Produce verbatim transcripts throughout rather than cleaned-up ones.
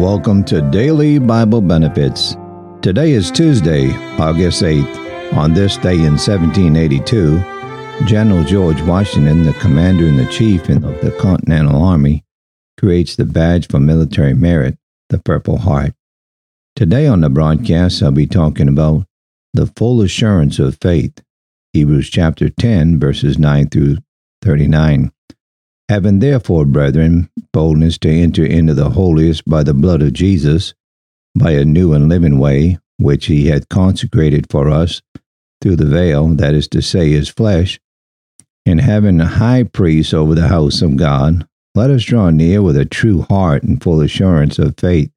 welcome to Daily Bible Benefits. Today is Tuesday, August eighth. On this day in seventeen eighty-two, General George Washington, the commander-in-chief of the Continental Army, creates the badge for military merit, the Purple Heart. Today on the broadcast, I'll be talking about the full assurance of faith, Hebrews chapter ten, verses nine through thirty-nine. Having therefore, brethren, boldness to enter into the holiest by the blood of Jesus, by a new and living way, which he hath consecrated for us through the veil, that is to say, his flesh, and having a high priest over the house of God, let us draw near with a true heart and full assurance of faith,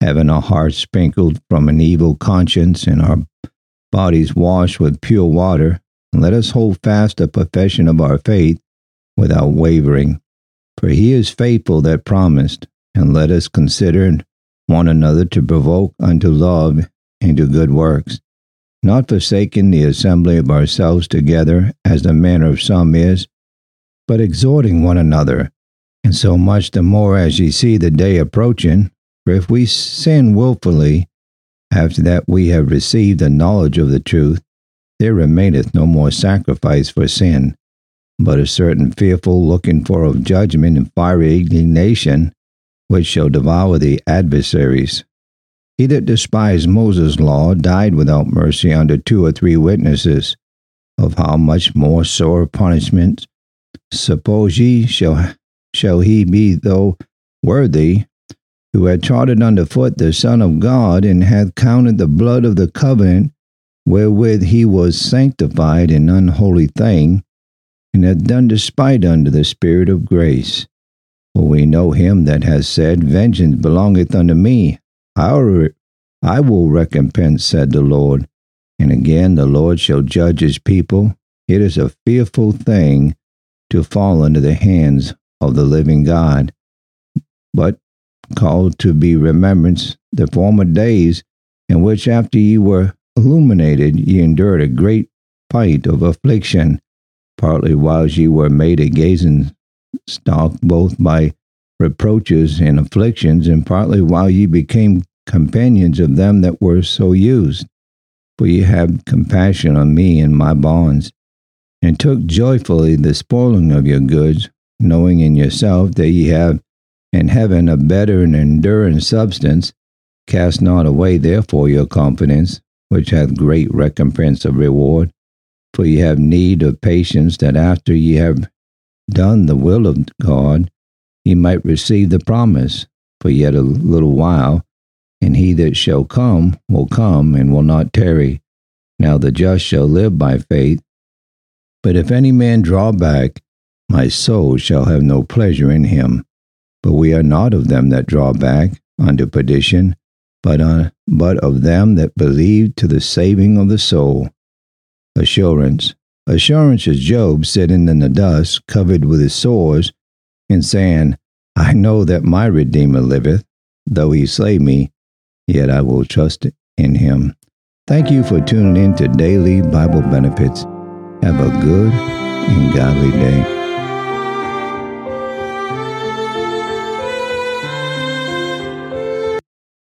having our hearts sprinkled from an evil conscience and our bodies washed with pure water, and let us hold fast the profession of our faith without wavering. For he is faithful that promised, and let us consider one another to provoke unto love and to good works, not forsaking the assembly of ourselves together, as the manner of some is, but exhorting one another. And so much the more as ye see the day approaching. For if we sin willfully, after that we have received the knowledge of the truth, there remaineth no more sacrifice for sin, but a certain fearful looking for of judgment and fiery indignation, which shall devour the adversaries. He that despised Moses' law died without mercy under two or three witnesses. Of how much more sore punishment, suppose ye, shall shall he be, though worthy, who had trodden under foot the Son of God, and hath counted the blood of the covenant wherewith he was sanctified an unholy thing, and hath done despite unto the Spirit of grace. For we know him that has said, Vengeance belongeth unto me, I will, I will recompense, said the Lord. And again, the Lord shall judge his people. It is a fearful thing to fall into the hands of the living God. But called to be remembrance the former days, in which after ye were illuminated, ye endured a great fight of affliction, partly whiles ye were made a gazing stock both by reproaches and afflictions, and partly while ye became companions of them that were so used. For ye have compassion on me and my bonds, and took joyfully the spoiling of your goods, knowing in yourself that ye have in heaven a better and enduring substance. Cast not away therefore your confidence, which hath great recompense of reward. For ye have need of patience, that after ye have done the will of God, ye might receive the promise. For yet a little while, and he that shall come will come, and will not tarry. Now the just shall live by faith. But if any man draw back, my soul shall have no pleasure in him. But we are not of them that draw back unto perdition, but, on, but of them that believe to the saving of the soul. Assurance. Assurance is Job sitting in the dust, covered with his sores, and saying, I know that my Redeemer liveth. Though he slay me, yet I will trust in him. Thank you for tuning in to Daily Bible Benefits. Have a good and godly day.